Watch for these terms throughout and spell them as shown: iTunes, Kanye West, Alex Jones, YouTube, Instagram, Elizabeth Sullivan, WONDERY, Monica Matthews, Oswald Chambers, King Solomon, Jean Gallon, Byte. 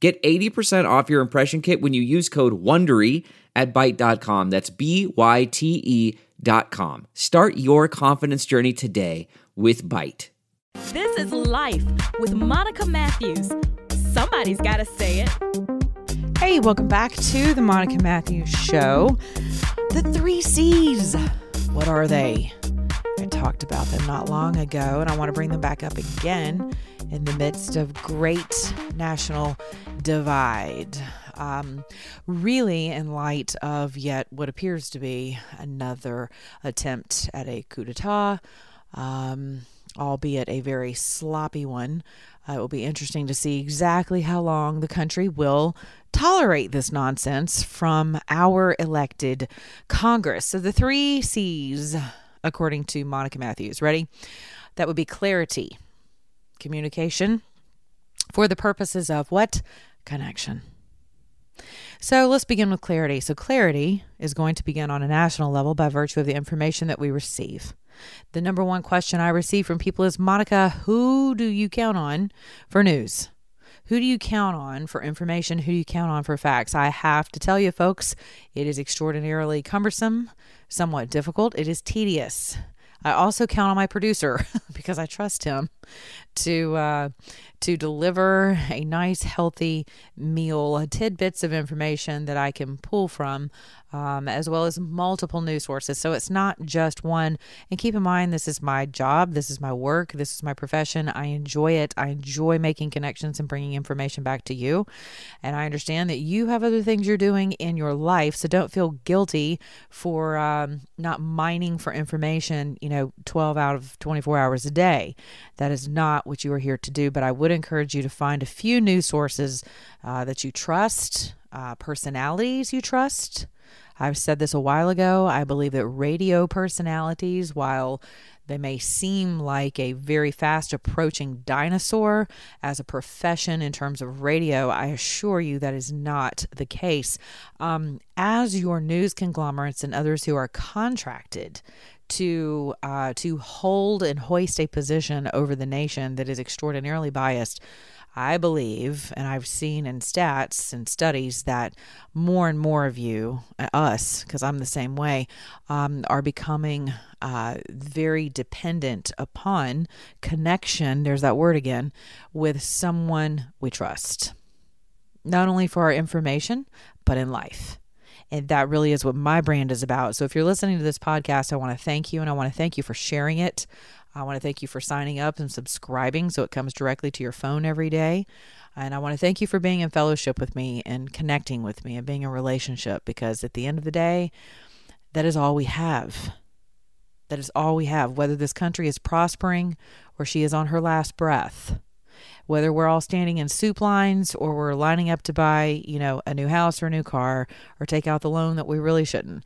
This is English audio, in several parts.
Get 80% off your impression kit when you use code WONDERY at Byte.com. That's Byte.com. Start your confidence journey today with Byte. This is Life with Monica Matthews. Somebody's got to say it. Hey, welcome back to the Monica Matthews Show. The 3 C's. What are they? I talked about them not long ago, and I want to bring them back up again in the midst of great national divide. Really in light of yet what appears to be another attempt at a coup d'etat, albeit a very sloppy one. It will be interesting to see exactly how long the country will tolerate this nonsense from our elected Congress. So the 3 C's, according to Monica Matthews. Ready? That would be clarity, communication, for the purposes of what? Connection. So let's begin with clarity. So clarity is going to begin on a national level by virtue of the information that we receive. The number one question I receive from people is, Monica, who do you count on for news? Who do you count on for information? Who do you count on for facts? I have to tell you, folks, it is extraordinarily cumbersome, somewhat difficult. It is tedious. I also count on my producer because I trust him to deliver a nice, healthy meal, tidbits of information that I can pull from, as well as multiple news sources. So it's not just one. And keep in mind, this is my job. This is my work. This is my profession. I enjoy it. I enjoy making connections and bringing information back to you. And I understand that you have other things you're doing in your life. So don't feel guilty for not mining for information, 12 out of 24 hours a day. That is not what you are here to do. But I would encourage you to find a few news sources that you trust, personalities you trust. I've said this a while ago. I believe that radio personalities, while they may seem like a very fast approaching dinosaur as a profession in terms of radio, I assure you that is not the case. As your news conglomerates and others who are contracted to hold and hoist a position over the nation that is extraordinarily biased, I believe, and I've seen in stats and studies, that more and more of you, us, because I'm the same way, are becoming very dependent upon connection, there's that word again, with someone we trust, not only for our information, but in life. And that really is what my brand is about. So if you're listening to this podcast, I want to thank you, and I want to thank you for sharing it. I want to thank you for signing up and subscribing so it comes directly to your phone every day. And I want to thank you for being in fellowship with me and connecting with me and being in a relationship, because at the end of the day, that is all we have. That is all we have, whether this country is prospering or she is on her last breath. Whether we're all standing in soup lines or we're lining up to buy, a new house or a new car, or take out the loan that we really shouldn't,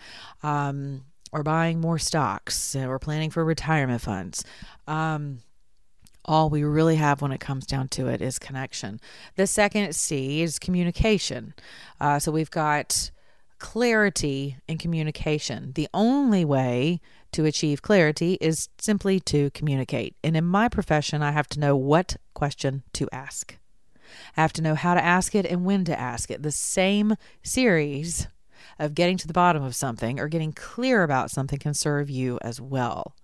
or buying more stocks, or planning for retirement funds. All we really have when it comes down to it is connection. The second C is communication. So we've got clarity and communication. The only way to achieve clarity is simply to communicate. And in my profession, I have to know what question to ask. I have to know how to ask it and when to ask it. The same series of getting to the bottom of something or getting clear about something can serve you as well.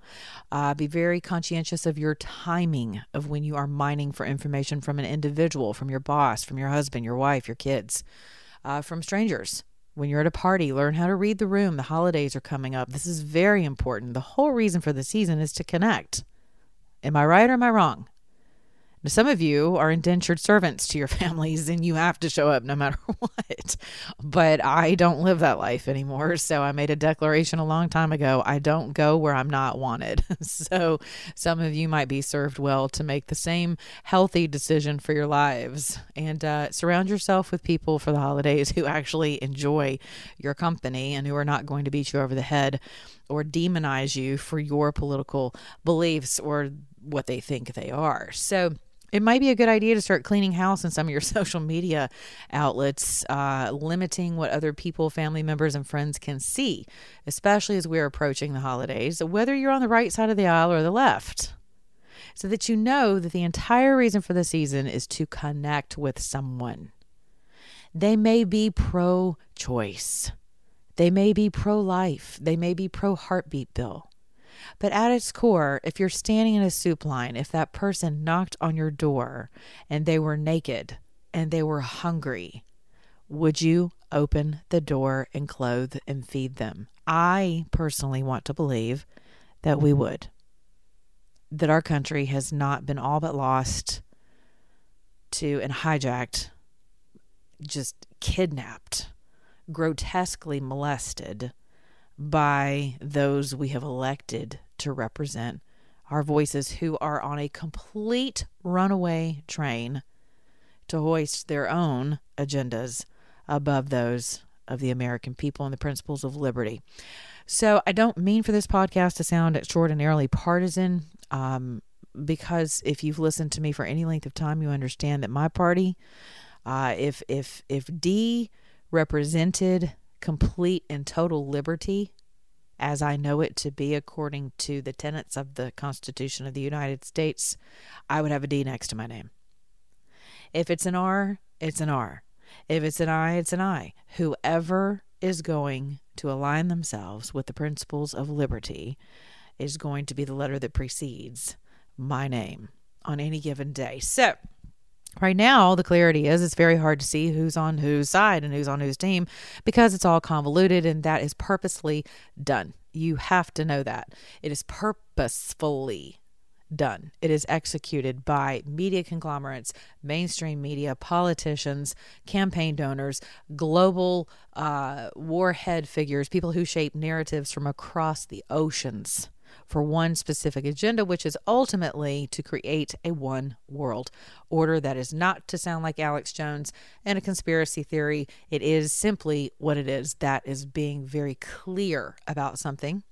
Be very conscientious of your timing of when you are mining for information from an individual, from your boss, from your husband, your wife, your kids, from strangers. When you're at a party, learn how to read the room. The holidays are coming up. This is very important. The whole reason for the season is to connect. Am I right or am I wrong? Now, some of you are indentured servants to your families and you have to show up no matter what. But I don't live that life anymore. So I made a declaration a long time ago. I don't go where I'm not wanted. So some of you might be served well to make the same healthy decision for your lives, and surround yourself with people for the holidays who actually enjoy your company and who are not going to beat you over the head or demonize you for your political beliefs or what they think they are. So it might be a good idea to start cleaning house in some of your social media outlets, limiting what other people, family members, and friends can see, especially as we're approaching the holidays, whether you're on the right side of the aisle or the left, so that you know that the entire reason for the season is to connect with someone. They may be pro-choice. They may be pro-life. They may be pro-heartbeat bill. But at its core, if you're standing in a soup line, if that person knocked on your door and they were naked and they were hungry, would you open the door and clothe and feed them? I personally want to believe that we would. That our country has not been all but lost to and hijacked, just kidnapped, grotesquely molested by those we have elected to represent our voices, who are on a complete runaway train to hoist their own agendas above those of the American people and the principles of liberty. So I don't mean for this podcast to sound extraordinarily partisan, because if you've listened to me for any length of time, you understand that my party, if D represented complete and total liberty, as I know it to be according to the tenets of the Constitution of the United States, I would have a D next to my name. If it's an R, it's an R. If it's an I, it's an I. Whoever is going to align themselves with the principles of liberty is going to be the letter that precedes my name on any given day. So right now, the clarity is it's very hard to see who's on whose side and who's on whose team, because it's all convoluted, and that is purposely done. You have to know that. It is purposefully done. It is executed by media conglomerates, mainstream media, politicians, campaign donors, global warhead figures, people who shape narratives from across the oceans for one specific agenda, which is ultimately to create a one world order. That is not to sound like Alex Jones and a conspiracy theory. It is simply what it is. That is being very clear about something.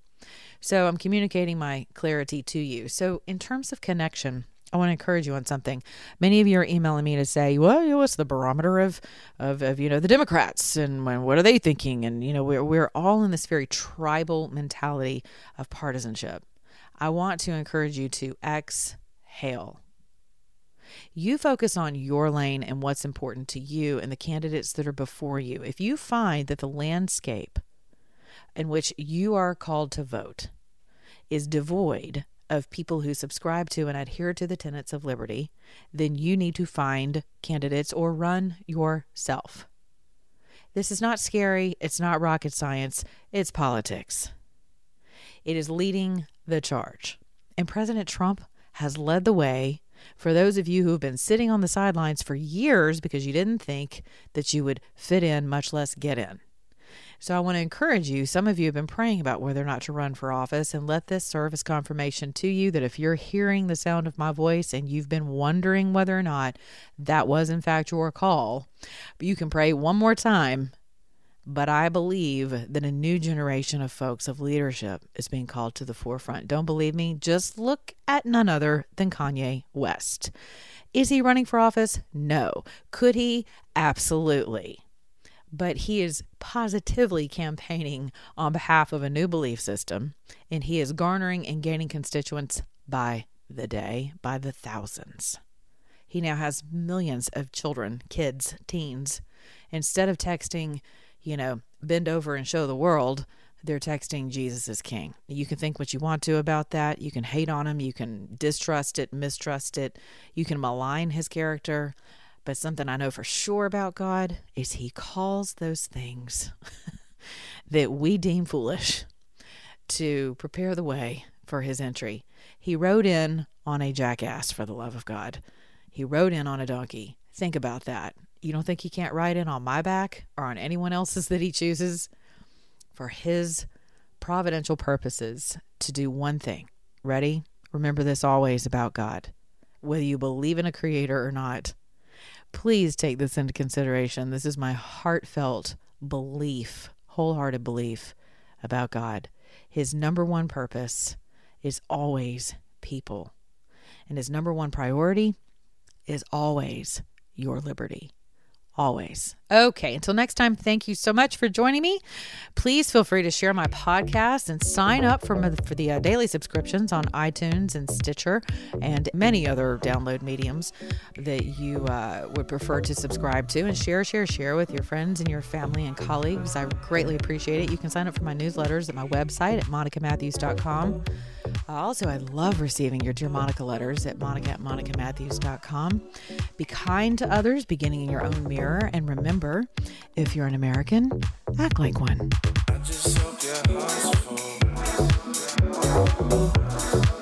So I'm communicating my clarity to you. So in terms of connection, I want to encourage you on something. Many of you are emailing me to say, well, what's the barometer of the Democrats, and what are they thinking? And, we're all in this very tribal mentality of partisanship. I want to encourage you to exhale. You focus on your lane and what's important to you and the candidates that are before you. If you find that the landscape in which you are called to vote is devoid of people who subscribe to and adhere to the tenets of liberty, then you need to find candidates or run yourself. This is not scary. It's not rocket science. It's politics. It is leading the charge. And President Trump has led the way for those of you who have been sitting on the sidelines for years because you didn't think that you would fit in, much less get in. So I want to encourage you. Some of you have been praying about whether or not to run for office, and let this serve as confirmation to you that if you're hearing the sound of my voice and you've been wondering whether or not that was in fact your call, you can pray one more time. But I believe that a new generation of folks of leadership is being called to the forefront. Don't believe me? Just look at none other than Kanye West. Is he running for office? No. Could he? Absolutely. But he is positively campaigning on behalf of a new belief system, and he is garnering and gaining constituents by the day, by the thousands. He now has millions of children, kids, teens. Instead of texting, bend over and show the world, they're texting Jesus is king. You can think what you want to about that. You can hate on him. You can distrust it, mistrust it. You can malign his character. But something I know for sure about God is he calls those things that we deem foolish to prepare the way for his entry. He rode in on a jackass, for the love of God. He rode in on a donkey. Think about that. You don't think he can't ride in on my back or on anyone else's that he chooses? For his providential purposes to do one thing. Ready? Remember this always about God. Whether you believe in a creator or not, please take this into consideration. This is my heartfelt belief, wholehearted belief about God. His number one purpose is always people. And his number one priority is always your liberty. Always. Okay, until next time, thank you so much for joining me. Please feel free to share my podcast and sign up for the daily subscriptions on iTunes and Stitcher and many other download mediums that you would prefer to subscribe to, and share with your friends and your family and colleagues. I greatly appreciate it. You can sign up for my newsletters at my website at monicamatthews.com. Also, I love receiving your Dear Monica letters at monica@monicamatthews.com. Be kind to others, beginning in your own mirror. And remember, if you're an American, act like one. I just hope your heart's full.